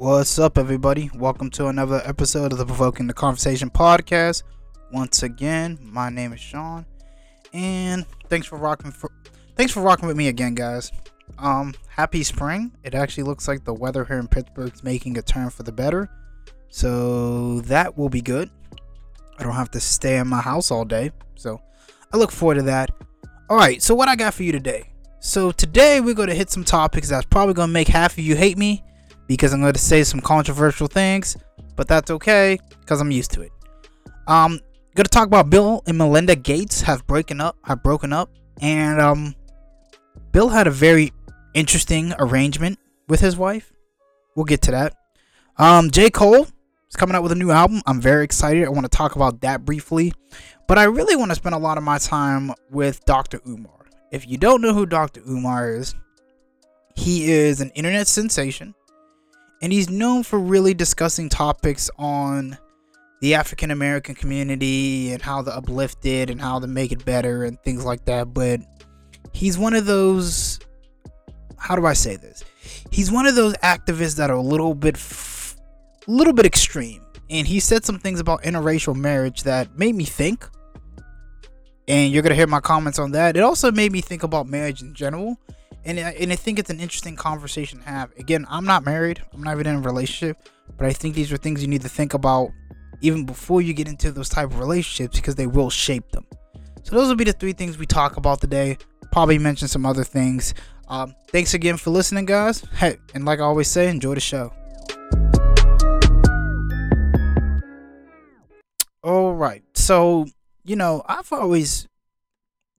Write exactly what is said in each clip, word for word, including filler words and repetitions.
What's up, everybody? Welcome to another episode of the Provoking the Conversation podcast. Once again, my name is Sean, and thanks for rocking. For, thanks for rocking with me again, guys. Um, happy spring! It actually looks like the weather here in Pittsburgh's making a turn for the better, so that will be good. I don't have to stay in my house all day, so I look forward to that. All right, so what I got for you today? So today we're going to hit some topics that's probably going to make half of you hate me, because I'm going to say some controversial things, but that's okay, because I'm used to it. Um, going to talk about Bill and Melinda Gates have broken up, have broken up, and um, Bill had a very interesting arrangement with his wife. We'll get to that. Um, J. Cole is coming out with a new album. I'm very excited. I want to talk about that briefly, but I really want to spend a lot of my time with Doctor Umar. If you don't know who Doctor Umar is, he is an internet sensation. And he's known for really discussing topics on the African American community and how to uplift it and how to make it better and things like that. But he's one of those, how do I say this? He's one of those activists that are a little bit, a little bit extreme. And he said some things about interracial marriage that made me think. And you're going to hear my comments on that. It also made me think about marriage in general. And I, and I think it's an interesting conversation to have. Again, I'm not married. I'm not even in a relationship. But I think these are things you need to think about even before you get into those type of relationships, because they will shape them. So those will be the three things we talk about today. Probably mention some other things. Um, thanks again for listening, guys. Hey, and like I always say, enjoy the show. All right. So, you know, I've always...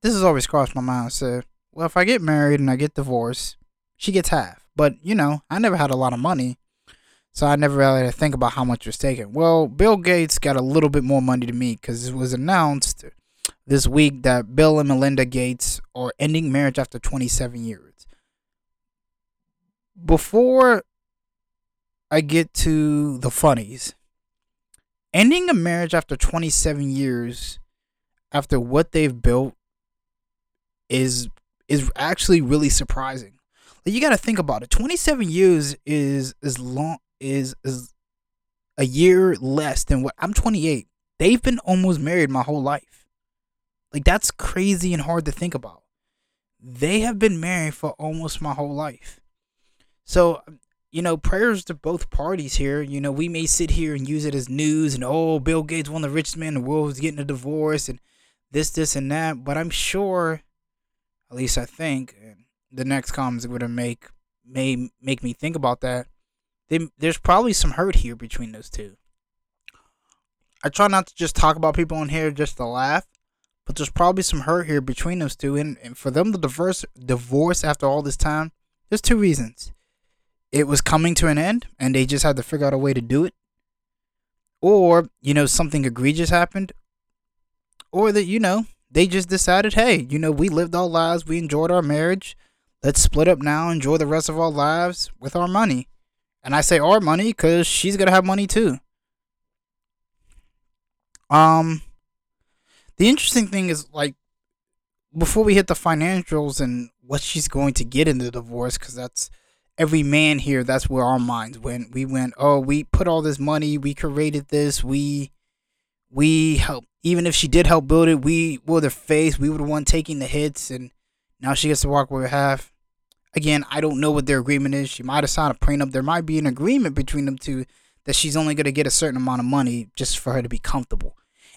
This has always crossed my mind, sir. Well, if I get married and I get divorced, she gets half. But, you know, I never had a lot of money, so I never really had to think about how much was taken. Well, Bill Gates got a little bit more money than me, because it was announced this week that Bill and Melinda Gates are ending marriage after twenty-seven years. Before I get to the funnies, ending a marriage after twenty-seven years, after what they've built, is... is actually really surprising. Like, you got to think about it. twenty-seven years is as long is is a year less than what I'm twenty-eight. They've been almost married my whole life. Like, that's crazy and hard to think about. They have been married for almost my whole life. So, you know, prayers to both parties here. You know, we may sit here and use it as news and, oh, Bill Gates, one of the richest men in the world, is getting a divorce and this, this, and that. But I'm sure... At least I think, and the next comments are going to make may make me think about that. They, there's probably some hurt here between those two. I try not to just talk about people on here just to laugh, but there's probably some hurt here between those two. And, and for them to divorce, divorce after all this time, there's two reasons. It was coming to an end, and they just had to figure out a way to do it. Or, you know, something egregious happened. Or that, you know... They just decided, hey, you know, we lived our lives. We enjoyed our marriage. Let's split up now. Enjoy the rest of our lives with our money. And I say our money because she's going to have money too. Um, the interesting thing is, like, before we hit the financials and what she's going to get in the divorce, because that's every man here, that's where our minds went. We went, oh, we put all this money. We created this. We, we helped. Even if she did help build it, we were the face. We were the one taking the hits, and now she gets to walk away with half. Again, I don't know what their agreement is. She might have signed a prenup. There might be an agreement between them two that she's only going to get a certain amount of money just for her to be comfortable.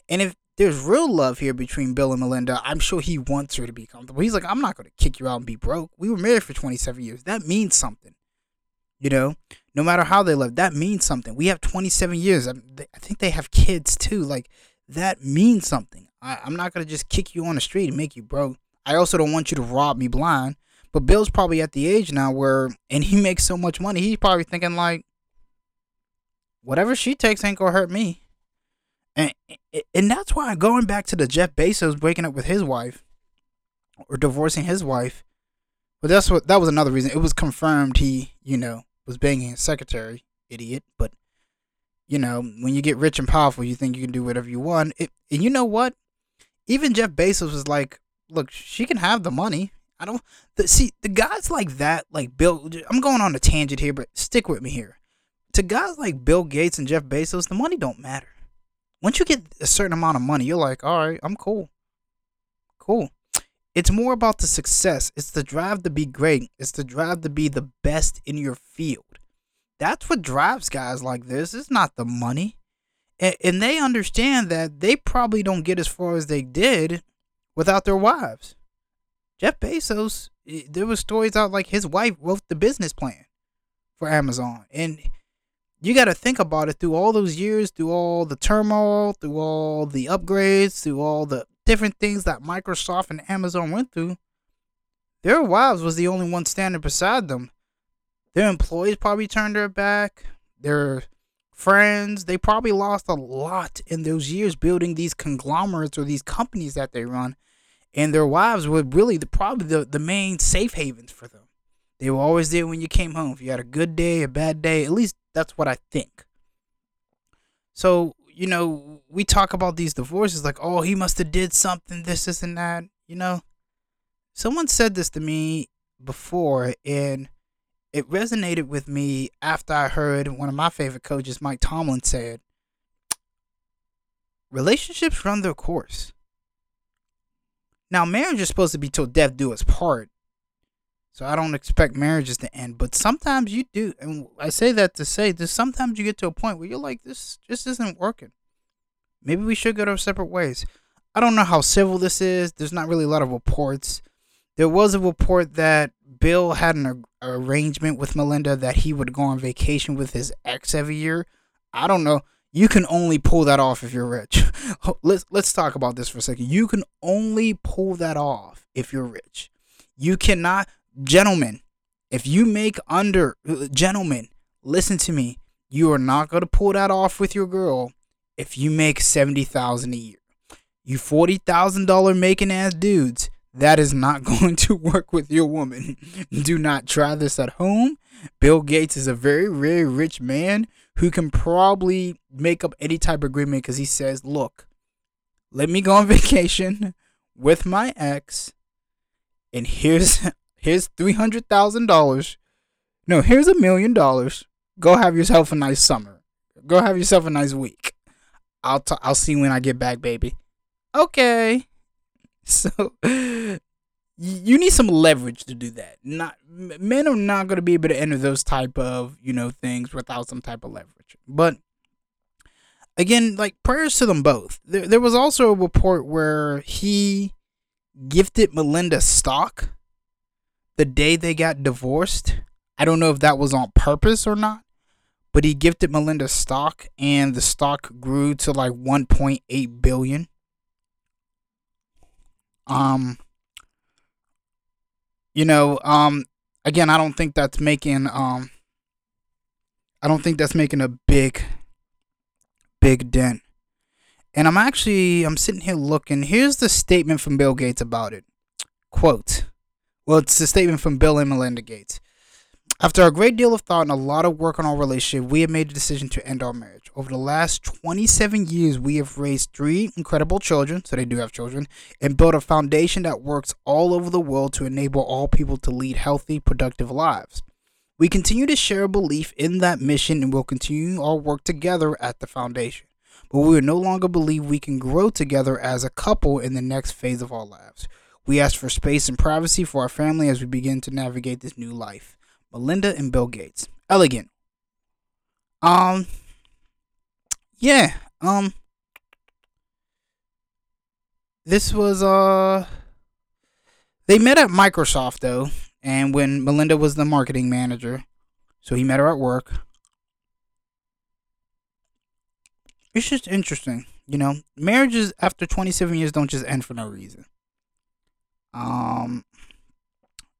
And if there's real love here between Bill and Melinda, I'm sure he wants her to be comfortable. He's like, I'm not going to kick you out and be broke. We were married for twenty-seven years. That means something. You know, no matter how they live, that means something. We have twenty-seven years. I think they have kids too. Like, that means something. I, I'm not going to just kick you on the street and make you broke. I also don't want you to rob me blind. But Bill's probably at the age now where, and he makes so much money, he's probably thinking like, whatever she takes ain't going to hurt me. And, and that's why, going back to the Jeff Bezos breaking up with his wife, or divorcing his wife, but that's what, that was another reason. It was confirmed he, you know, was banging his secretary, idiot, but you know, when you get rich and powerful, you think you can do whatever you want. It, and you know what? Even Jeff Bezos was like, look, she can have the money. I don't... The, see, the guys like that, like Bill... I'm going on a tangent here, but stick with me here. to guys like Bill Gates and Jeff Bezos, the money don't matter. Once you get a certain amount of money, you're like, all right, I'm cool. Cool. It's more about the success. It's the drive to be great. It's the drive to be the best in your field. That's what drives guys like this. It's not the money. And, and they understand that they probably don't get as far as they did without their wives. Jeff Bezos, there were stories out like his wife wrote the business plan for Amazon. And you got to think about it through all those years, through all the turmoil, through all the upgrades, through all the different things that Microsoft and Amazon went through. Their wives was the only one standing beside them. Their employees probably turned their back. Their friends, they probably lost a lot in those years building these conglomerates or these companies that they run. And their wives were really the probably the, the main safe havens for them. They were always there when you came home. If you had a good day, a bad day, at least that's what I think. So, you know, we talk about these divorces like, oh, he must have did something, this, this, and that. You know, someone said this to me before, and it resonated with me after I heard one of my favorite coaches, Mike Tomlin, said, relationships run their course. Now, marriage is supposed to be till death do us part. So I don't expect marriages to end. But sometimes you do. And I say that to say that sometimes you get to a point where you're like, this just isn't working. Maybe we should go our separate ways. I don't know how civil this is. There's not really a lot of reports. There was a report that Bill had an ar- arrangement with Melinda that he would go on vacation with his ex every year. I don't know. You can only pull that off if you're rich. let's let's talk about this for a second. You can only pull that off if you're rich. You cannot, gentlemen, if you make under, gentlemen, listen to me. You are not going to pull that off with your girl if you make seventy thousand dollars a year. You forty thousand dollars making ass dudes, that is not going to work with your woman. Do not try this at home. Bill Gates is a very, very rich man who can probably make up any type of agreement because he says, look, let me go on vacation with my ex, and here's here's three hundred thousand dollars. No, here's a million dollars. Go have yourself a nice summer. Go have yourself a nice week. I'll t- I'll see when I get back, baby. Okay. So you need some leverage to do that. Not men are not going to be able to enter those type of, you know, things without some type of leverage. But again, like, prayers to them both. There, there was also a report where he gifted Melinda stock the day they got divorced. I don't know if that was on purpose or not, but he gifted Melinda stock, and the stock grew to like one point eight billion. Um, you know, um, again, I don't think that's making, um, I don't think that's making a big, big dent. And I'm actually, I'm sitting here looking, here's the statement from Bill Gates about it. Quote, well, it's a statement from Bill and Melinda Gates. After a great deal of thought and a lot of work on our relationship, we have made the decision to end our marriage. Over the last twenty-seven years, we have raised three incredible children, so they do have children, and built a foundation that works all over the world to enable all people to lead healthy, productive lives. We continue to share a belief in that mission and will continue our work together at the foundation. But we no longer believe we can grow together as a couple in the next phase of our lives. We ask for space and privacy for our family as we begin to navigate this new life. Melinda and Bill Gates. Elegant. Um, yeah, um, this was, uh, they met at Microsoft, though, and when Melinda was the marketing manager, so he met her at work. It's just interesting, you know, marriages after twenty-seven years don't just end for no reason. Um...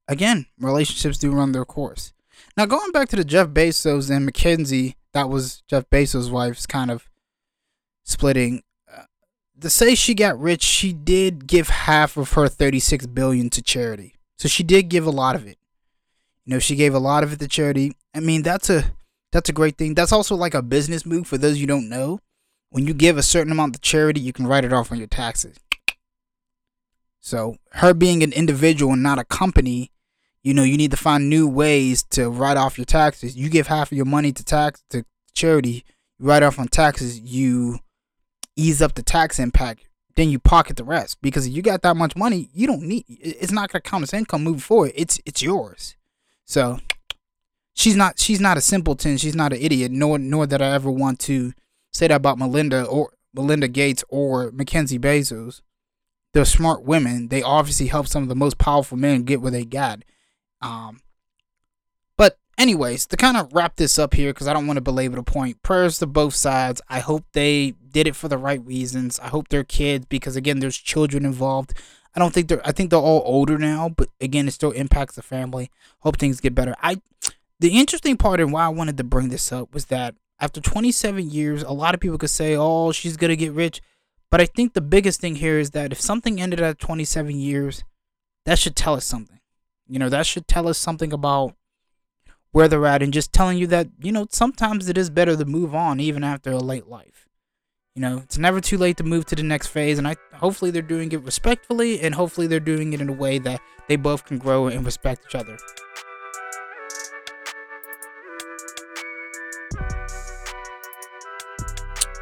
Again, relationships do run their course. Now, going back to the Jeff Bezos and MacKenzie, that was Jeff Bezos' wife's kind of splitting. Uh, to say she got rich, she did give half of her thirty-six billion dollars to charity. So she did give a lot of it. You know, she gave a lot of it to charity. I mean, that's a that's a great thing. That's also like a business move for those you don't know. When you give a certain amount to charity, you can write it off on your taxes. So her being an individual and not a company, You know, you need to find new ways to write off your taxes. You give half of your money to tax to charity, you write off on taxes, you ease up the tax impact, then you pocket the rest. Because if you got that much money, you don't need, it's not gonna count as income moving forward. It's it's yours. So she's not she's not a simpleton, she's not an idiot, nor nor that I ever want to say that about Melinda or Melinda Gates or MacKenzie Bezos. They're smart women. They obviously help some of the most powerful men get where they got. Um, but anyways, to kind of wrap this up here, because I don't want to belabor the point, prayers to both sides. I hope they did it for the right reasons. I hope their kids, because again, there's children involved. I don't think they're, I think they're all older now, but again, it still impacts the family. Hope things get better. I, the interesting part and why I wanted to bring this up was that after twenty-seven years, a lot of people could say, oh, she's going to get rich. But I think the biggest thing here is that if something ended at twenty-seven years, that should tell us something. You know, that should tell us something about where they're at, and just telling you that, you know, sometimes it is better to move on even after a late life. You know, it's never too late to move to the next phase. And I hopefully they're doing it respectfully, and hopefully they're doing it in a way that they both can grow and respect each other.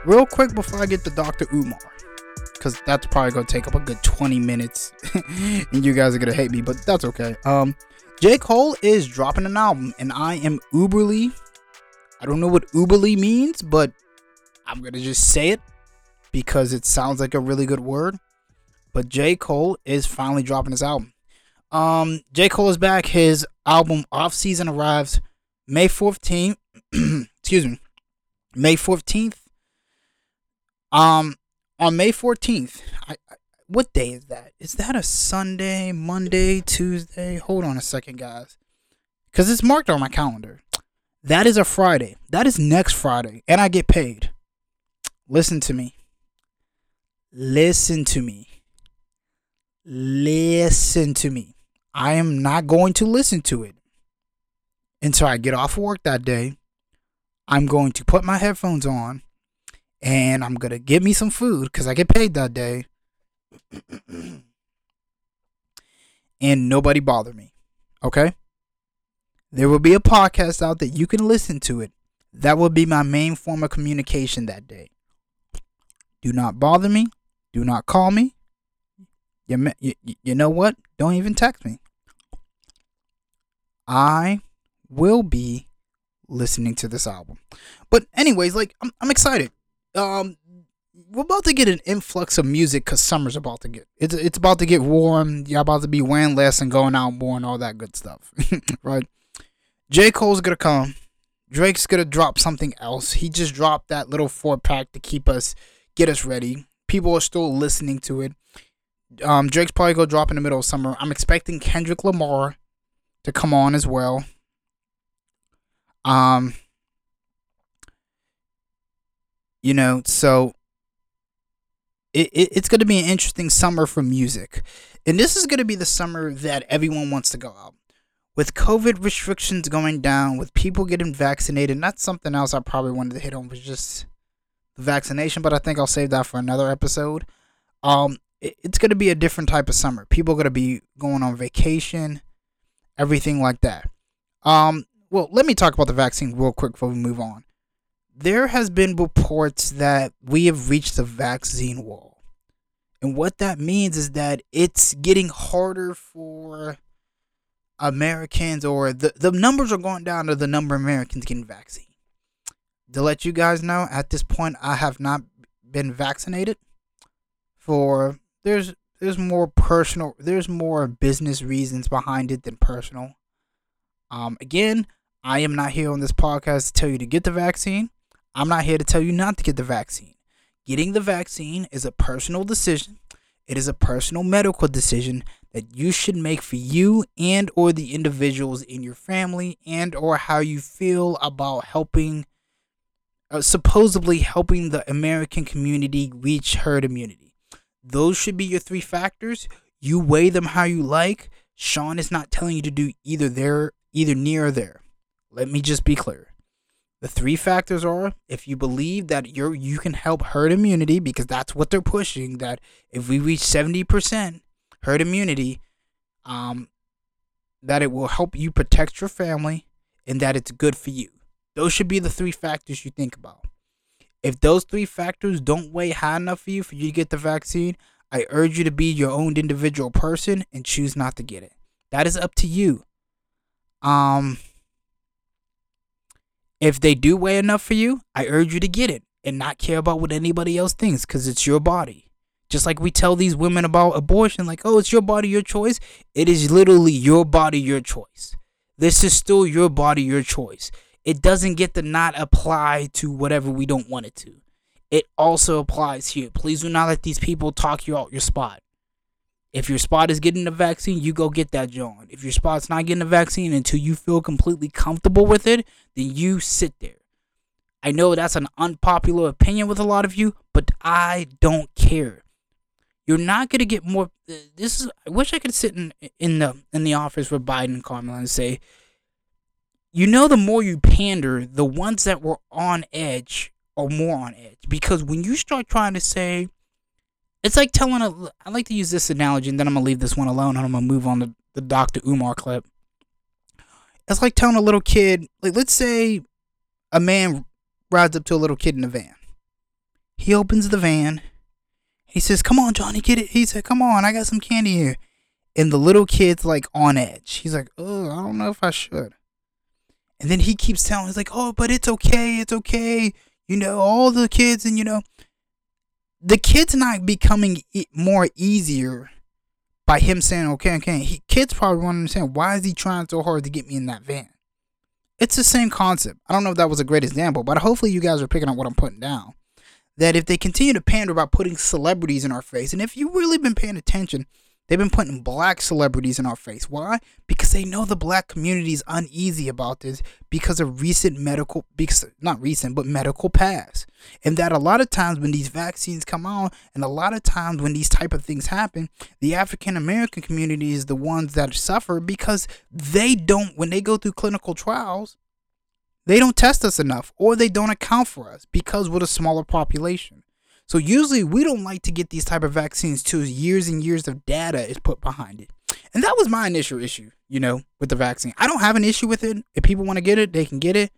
Real quick before I get to Doctor Umar, because that's probably going to take up a good twenty minutes and you guys are going to hate me, but that's okay. Um, J. Cole is dropping an album, and I am uberly, I don't know what uberly means, but I'm going to just say it because it sounds like a really good word. But J. Cole is finally dropping his album. Um, J. Cole is back. His album Off Season arrives May fourteenth. Excuse me. May fourteenth. Um... On May fourteenth, I, I, what day is that? Is that a Sunday, Monday, Tuesday? Hold on a second, guys, because it's marked on my calendar. That is a Friday. That is next Friday, and I get paid. Listen to me. Listen to me. Listen to me. I am not going to listen to it until I get off of work that day. I'm going to put my headphones on. And I'm going to get me some food because I get paid that day. And nobody bother me. Okay? There will be a podcast out that you can listen to it. That will be my main form of communication that day. Do not bother me. Do not call me. You, you, you know what? Don't even text me. I will be listening to this album. But anyways, like, I'm, I'm excited. Um, we're about to get an influx of music because summer's about to get it's it's about to get warm. Y'all about to be wearing less and going out more and all that good stuff, right? J. Cole's gonna come. Drake's gonna drop something else. He just dropped that little four pack to keep us get us ready. People are still listening to it. Um, Drake's probably gonna drop in the middle of summer. I'm expecting Kendrick Lamar to come on as well. Um. You know, so it, it it's going to be an interesting summer for music. And this is going to be the summer that everyone wants to go out. With COVID restrictions going down, with people getting vaccinated, and that's something else I probably wanted to hit on was just the vaccination, but I think I'll save that for another episode. Um, it, it's going to be a different type of summer. People are going to be going on vacation, everything like that. Um, well, let me talk about the vaccine real quick before we move on. There has been reports that we have reached the vaccine wall. And what that means is that it's getting harder for Americans, or the, the numbers are going down to the number of Americans getting vaccine. To let you guys know, at this point, I have not been vaccinated for there's there's more personal, there's more business reasons behind it than personal. Um, again, I am not here on this podcast to tell you to get the vaccine. I'm not here to tell you not to get the vaccine. Getting the vaccine is a personal decision. It is a personal medical decision that you should make for you and or the individuals in your family, and or how you feel about helping, uh, supposedly helping the American community reach herd immunity. Those should be your three factors. You weigh them how you like. Sean is not telling you to do either there, either near or there. Let me just be clear. The three factors are, if you believe that you're you can help herd immunity, because that's what they're pushing, that if we reach seventy percent herd immunity, um, that it will help you protect your family, and that it's good for you. Those should be the three factors you think about. If those three factors don't weigh high enough for you for you to get the vaccine, I urge you to be your own individual person and choose not to get it. That is up to you. Um, if they do weigh enough for you, I urge you to get it and not care about what anybody else thinks, because it's your body. Just like we tell these women about abortion, like, oh, it's your body, your choice. It is literally your body, your choice. This is still your body, your choice. It doesn't get to not apply to whatever we don't want it to. It also applies here. Please do not let these people talk you out your spot. If your spot is getting the vaccine, you go get that, John. If your spot's not getting the vaccine until you feel completely comfortable with it, then you sit there. I know that's an unpopular opinion with a lot of you, but I don't care. You're not going to get more. This is. I wish I could sit in, in the in the office with Biden and Kamala and say, you know, the more you pander, the ones that were on edge are more on edge. Because when you start trying to say, it's like telling a, I like to use this analogy, and then I'm going to leave this one alone, and I'm going to move on to the Doctor Umar clip. It's like telling a little kid, like, let's say a man rides up to a little kid in a van. He opens the van. He says, come on, Johnny, get it. He said, come on, I got some candy here. And the little kid's like on edge. He's like, oh, I don't know if I should. And then he keeps telling, he's like, oh, but it's okay, it's okay. You know, all the kids, and you know, the kid's not becoming e- more easier by him saying, okay, okay. He, kids probably won't understand, why is he trying so hard to get me in that van? It's the same concept. I don't know if that was a great example, but hopefully you guys are picking up what I'm putting down. That if they continue to pander about putting celebrities in our face, and if you've really been paying attention, they've been putting black celebrities in our face. Why? Because they know the black community is uneasy about this because of recent medical, not recent, but medical past. And that a lot of times when these vaccines come out, and a lot of times when these type of things happen, the African American community is the ones that suffer because they don't, when they go through clinical trials, they don't test us enough, or they don't account for us because we're a smaller population. So usually we don't like to get these type of vaccines till years and years of data is put behind it. And that was my initial issue, you know, with the vaccine. I don't have an issue with it. If people want to get it, they can get it.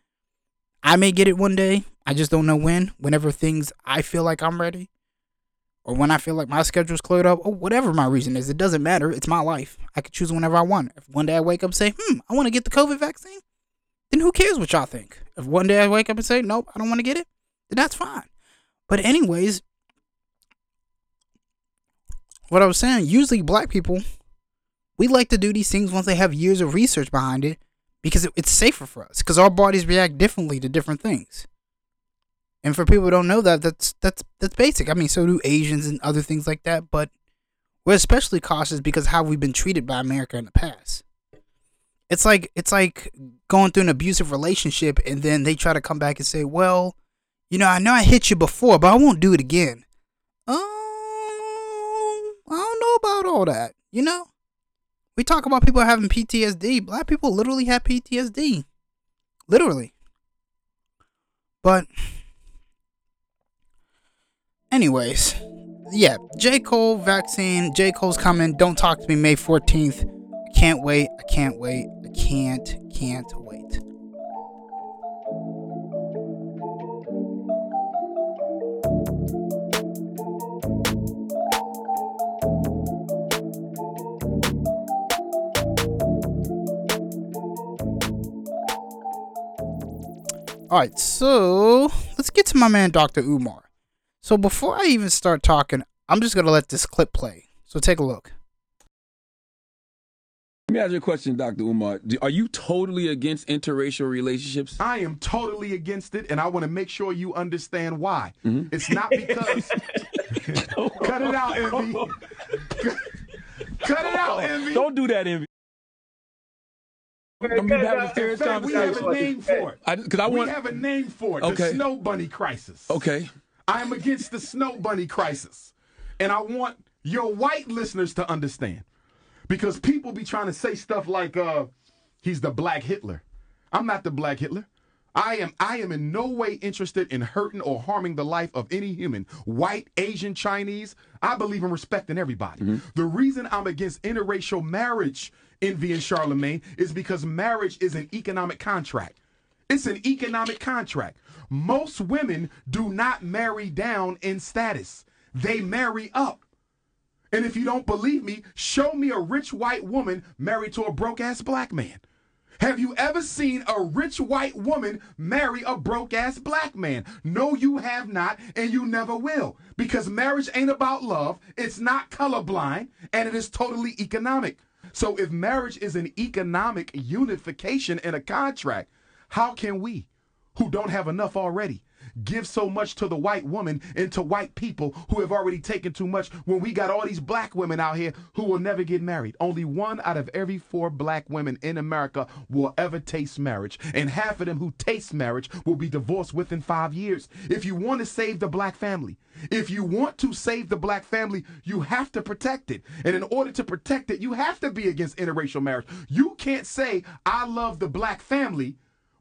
I may get it one day. I just don't know when. Whenever things I feel like I'm ready, or when I feel like my schedule's cleared up, or whatever my reason is, it doesn't matter. It's my life. I can choose whenever I want. If one day I wake up and say, hmm, I want to get the COVID vaccine, then who cares what y'all think? If one day I wake up and say, nope, I don't want to get it, then that's fine. But anyways, what I was saying, usually black people, we like to do these things once they have years of research behind it, because it, it's safer for us, because our bodies react differently to different things. And for people who don't know that, that's that's that's basic. I mean, so do Asians and other things like that, but we're especially cautious because how we've been treated by America in the past. It's like it's like going through an abusive relationship, and then they try to come back and say, well, you know, I know I hit you before, but I won't do it again. Um, I don't know about all that. You know, we talk about people having P T S D. Black people literally have P T S D. Literally. But anyways, yeah, J. Cole vaccine. J. Cole's coming. Don't Talk to Me May fourteenth. I can't wait. I can't wait. I can't, can't wait. Alright, so let's get to my man Doctor Umar. So before I even start talking, I'm just going to let this clip play. So take a look. Let me ask you a question, Doctor Umar. Are you totally against interracial relationships? I am totally against it, and I want to make sure you understand why. Mm-hmm. It's not because... Cut it out, Envy. Cut it out, Envy. Don't do that, Envy. I'm having a serious conversation. We have a name for it. I, cause I want... We have a name for it. Okay. The snow bunny crisis. Okay. I am against the snow bunny crisis. And I want your white listeners to understand. Because people be trying to say stuff like, uh, he's the black Hitler. I'm not the black Hitler. I am, I am in no way interested in hurting or harming the life of any human, white, Asian, Chinese. I believe in respecting everybody. Mm-hmm. The reason I'm against interracial marriage, Envy and Charlemagne, is because marriage is an economic contract. It's an economic contract. Most women do not marry down in status. They marry up. And if you don't believe me, show me a rich white woman married to a broke-ass black man. Have you ever seen a rich white woman marry a broke-ass black man? No, you have not, and you never will. Because marriage ain't about love, it's not colorblind, and it is totally economic. So if marriage is an economic unification and a contract, how can we, who don't have enough already, give so much to the white woman and to white people who have already taken too much when we got all these black women out here who will never get married? Only one out of every four black women in America will ever taste marriage, and half of them who taste marriage will be divorced within five years. If you want to save the black family, if you want to save the black family, you have to protect it. And in order to protect it, you have to be against interracial marriage. You can't say, I love the black family,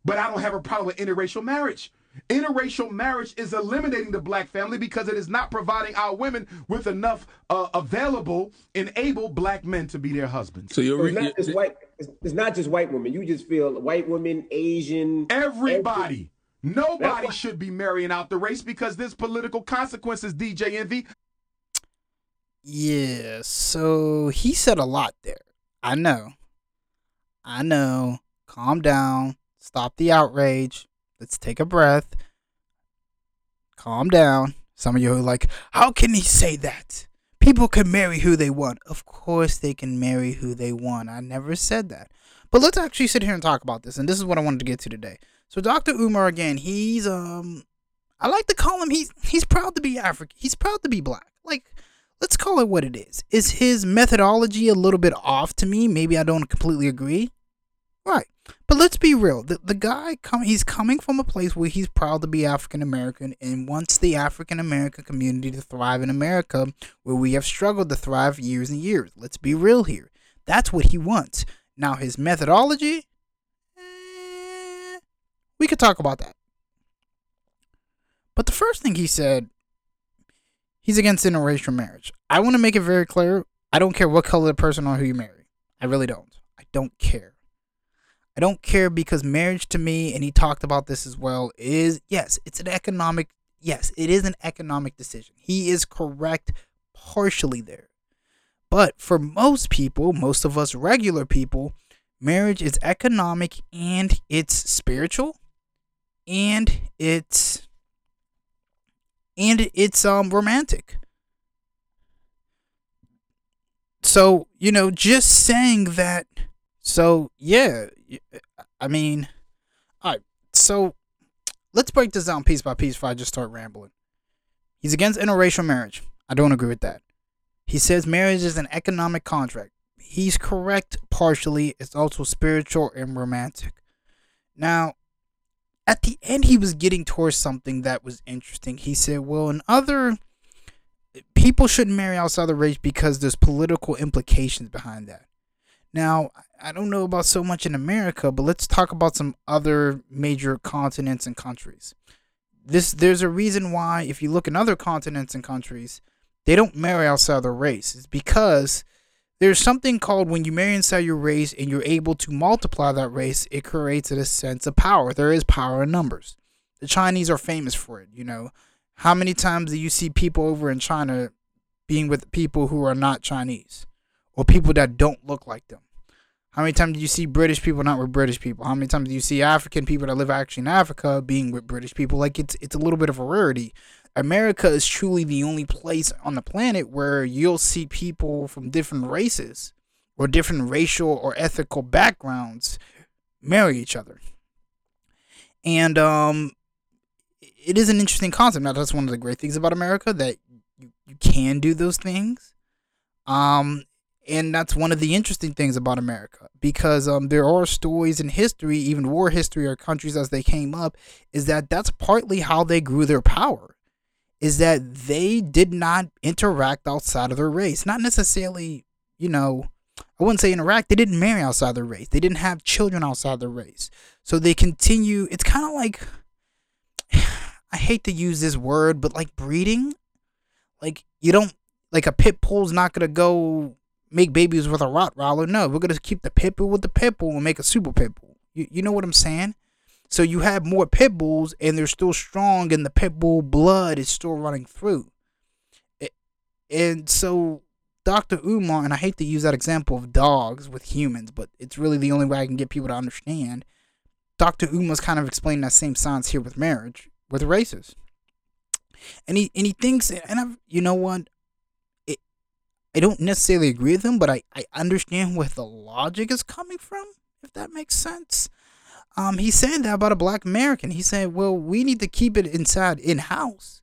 but I don't have a problem with interracial marriage. Interracial marriage is eliminating the black family because it is not providing our women with enough uh, available and able black men to be their husbands. So you're so it's not just white. It's, it's not just white women. You just feel white women, Asian, everybody. Asian. Nobody should be marrying out the race because there's political consequences. D J Envy. Yeah. So he said a lot there. I know. I know. Calm down. Stop the outrage. Let's take a breath. Calm down. Some of you are like, how can he say that? People can marry who they want. Of course they can marry who they want. I never said that. But let's actually sit here and talk about this. And this is what I wanted to get to today. So Doctor Umar, again, he's, um, I like to call him, he's, he's proud to be African. He's proud to be black. Like, let's call it what it is. Is his methodology a little bit off to me? Maybe I don't completely agree. Right. But let's be real. The, the guy, come, he's coming from a place where he's proud to be African-American and wants the African-American community to thrive in America, where we have struggled to thrive years and years. Let's be real here. That's what he wants. Now, his methodology, eh, we could talk about that. But the first thing he said, he's against interracial marriage. I want to make it very clear. I don't care what color the person or who you marry. I really don't. I don't care. I don't care because marriage to me, and he talked about this as well, is, yes, it's an economic, yes, it is an economic decision. He is correct partially there. But for most people, most of us regular people, marriage is economic and it's spiritual and it's, and it's um romantic. So, you know, just saying that. So, yeah, I mean, all right, so let's break this down piece by piece before I just start rambling. He's against interracial marriage. I don't agree with that. He says marriage is an economic contract. He's correct partially. It's also spiritual and romantic. Now, at the end, he was getting towards something that was interesting. He said, well, in other people shouldn't marry outside the race because there's political implications behind that. Now, I don't know about so much in America, but let's talk about some other major continents and countries. This There's a reason why, if you look in other continents and countries, they don't marry outside of their race. It's because there's something called when you marry inside your race and you're able to multiply that race, it creates a sense of power. There is power in numbers. The Chinese are famous for it, you know. How many times do you see people over in China being with people who are not Chinese? Or people that don't look like them. How many times do you see British people not with British people? How many times do you see African people that live actually in Africa being with British people? Like, it's it's a little bit of a rarity. America is truly the only place on the planet where you'll see people from different races or different racial or ethical backgrounds marry each other. And um, it is an interesting concept. Now, that's one of the great things about America, that you, you can do those things. Um... And that's one of the interesting things about America, because um, there are stories in history, even war history or countries as they came up, is that that's partly how they grew their power, is that they did not interact outside of their race. Not necessarily, you know, I I wouldn't say interact. They didn't marry outside their race. They didn't have children outside their race. So they continue. It's kind of like, I hate to use this word, but like breeding. Like you don't, like a pit bull's not going to go make babies with a Rottweiler. No, we're going to keep the pit bull with the pit bull and make a super pit bull. You, you know what I'm saying? So you have more pit bulls and they're still strong and the pit bull blood is still running through. It, and so Doctor Umar, and I hate to use that example of dogs with humans, but it's really the only way I can get people to understand. Doctor Umar's kind of explaining that same science here with marriage, with races. And he, and he thinks, and I've, you know what? It, I don't necessarily agree with him, but I, I understand where the logic is coming from, if that makes sense. Um, he said that about a black American. He said, well, we need to keep it inside in-house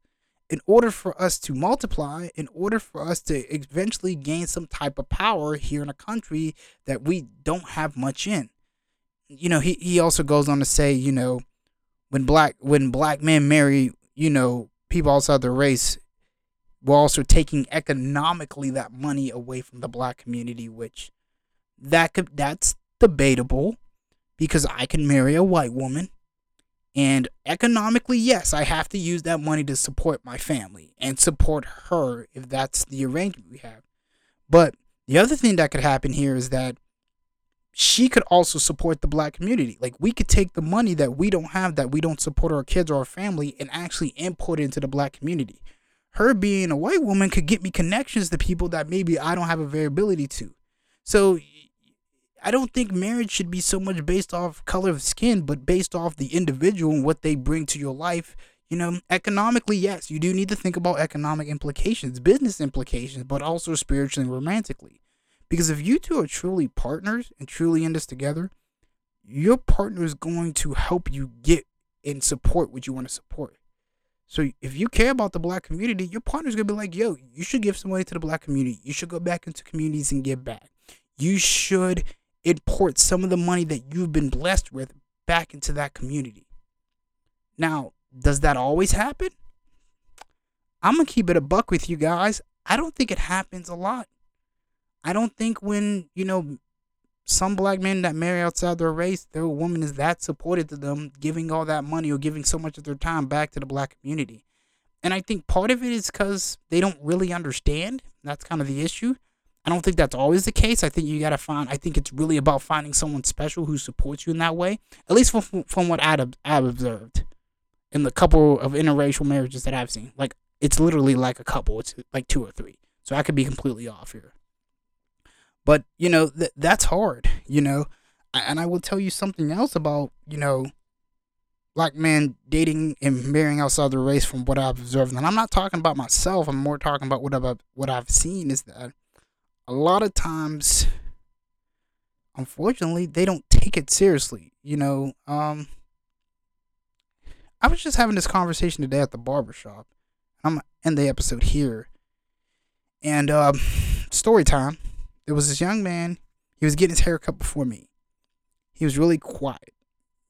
in order for us to multiply, in order for us to eventually gain some type of power here in a country that we don't have much in. You know, he, he also goes on to say, you know, when black when black men marry, you know, people outside their race, we're also taking economically that money away from the black community, which that could that's debatable. Because I can marry a white woman. And economically, yes, I have to use that money to support my family. And support her if that's the arrangement we have. But the other thing that could happen here is that she could also support the black community. Like we could take the money that we don't have, that we don't support our kids or our family, and actually import it into the black community. Her being a white woman could get me connections to people that maybe I don't have availability to. So I don't think marriage should be so much based off color of skin, but based off the individual and what they bring to your life. You know, economically, yes, you do need to think about economic implications, business implications, but also spiritually and romantically. Because if you two are truly partners and truly in this together, your partner is going to help you get and support what you want to support. So if you care about the black community, your partner's going to be like, yo, you should give some money to the black community. You should go back into communities and give back. You should import some of the money that you've been blessed with back into that community. Now, does that always happen? I'm going to keep it a buck with you guys. I don't think it happens a lot. I don't think when, you know, some black men that marry outside their race, their woman is that supported to them, giving all that money or giving so much of their time back to the black community. And I think part of it is because they don't really understand. That's kind of the issue. I don't think that's always the case. I think you got to find, I think it's really about finding someone special who supports you in that way, at least from, from what I've, I've observed in the couple of interracial marriages that I've seen. Like, it's literally like a couple. It's like two or three. So I could be completely off here. But, you know, th- that's hard, you know. And I will tell you something else about, you know, black men dating and marrying outside their race from what I've observed. And I'm not talking about myself. I'm more talking about what I've, what I've seen is that a lot of times, unfortunately, they don't take it seriously. You know, um, I was just having this conversation today at the barbershop. I'm going to end the episode here. And um, story time. There was this young man. He was getting his haircut before me. He was really quiet.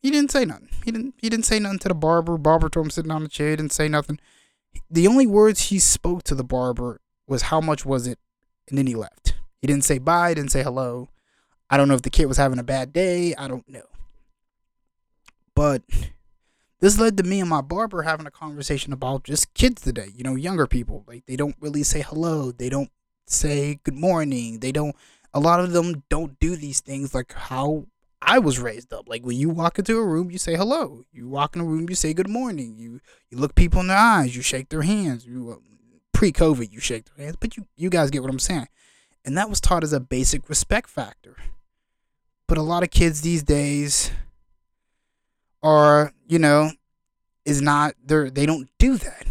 He didn't say nothing. He didn't. He didn't say nothing to the barber. Barber told him sitting on the chair. He didn't say nothing. The only words he spoke to the barber was, "How much was it?" And then he left. He didn't say bye. Didn't say hello. I don't know if the kid was having a bad day. I don't know. But this led to me and my barber having a conversation about just kids today. You know, younger people. Like, they don't really say hello. They don't say good morning. They don't. A lot of them don't do these things like how I was raised up. Like, when you walk into a room, you say hello. You walk in a room, you say good morning. You you look people in the eyes. You shake their hands. You. Uh, Pre-COVID, you shake their hands, but you, you guys get what I'm saying. And that was taught as a basic respect factor. But a lot of kids these days are, you know, is not, they're, they don't do that.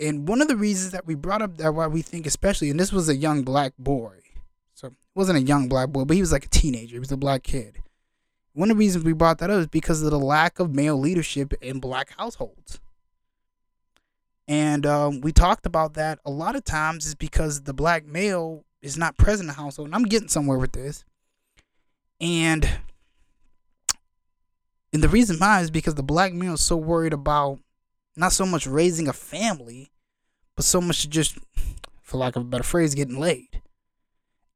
And one of the reasons that we brought up that why we think especially, and this was a young black boy. So it wasn't a young black boy, but he was like a teenager. He was a black kid. One of the reasons we brought that up is because of the lack of male leadership in black households. And um, we talked about that a lot of times is because the black male is not present in the household. And I'm getting somewhere with this. And, and the reason why is because the black male is so worried about not so much raising a family, but so much just, for lack of a better phrase, getting laid.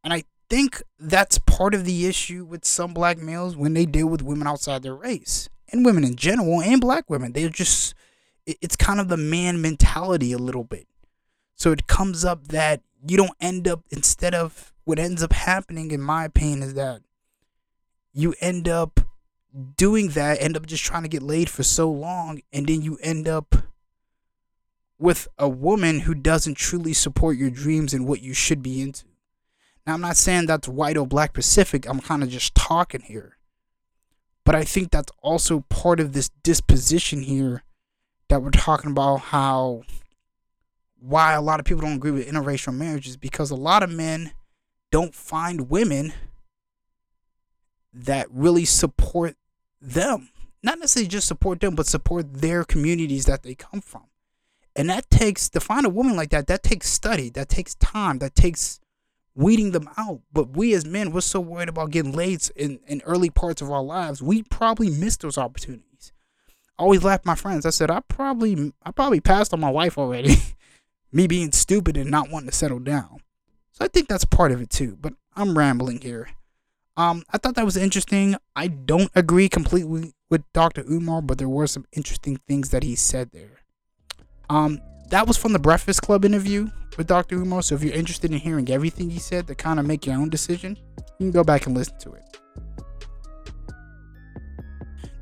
And I think that's part of the issue with some black males when they deal with women outside their race, and women in general, and black women. They're just, it's kind of the man mentality a little bit. So it comes up that you don't end up, instead of what ends up happening, in my opinion, is that you end up doing that, end up just trying to get laid for so long, and then you end up with a woman who doesn't truly support your dreams and what you should be into. Now, I'm not saying that's white or black Pacific. I'm kind of just talking here. But I think that's also part of this disposition here that we're talking about, how why a lot of people don't agree with interracial marriages, because a lot of men don't find women that really support them. Not necessarily just support them, but support their communities that they come from. And that takes, to find a woman like that, that takes study, that takes time, that takes weeding them out. But we as men, we're so worried about getting laid in, in early parts of our lives, we probably missed those opportunities. I always laugh at my friends. I said, I probably, I probably passed on my wife already. Me being stupid and not wanting to settle down. So I think that's part of it too. But I'm rambling here. Um, I thought that was interesting. I don't agree completely with Doctor Umar, but there were some interesting things that he said there. Um, that was from the Breakfast Club interview with Doctor Umar. So if you're interested in hearing everything he said to kind of make your own decision, you can go back and listen to it.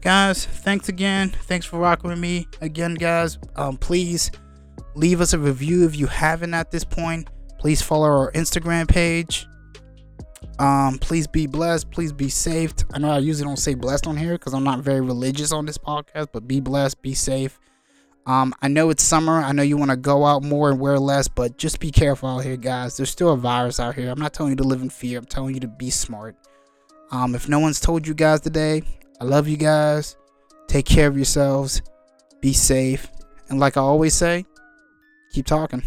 Guys, thanks again. Thanks for rocking with me again, guys. Um, please leave us a review if you haven't at this point. Please follow our Instagram page. Um, please be blessed. Please be saved. I know I usually don't say blessed on here because I'm not very religious on this podcast, but be blessed, be safe. Um, I know it's summer. I know you want to go out more and wear less, but just be careful out here, guys. There's still a virus out here. I'm not telling you to live in fear. I'm telling you to be smart. Um, if no one's told you guys today, I love you guys. Take care of yourselves. Be safe. And like I always say, keep talking.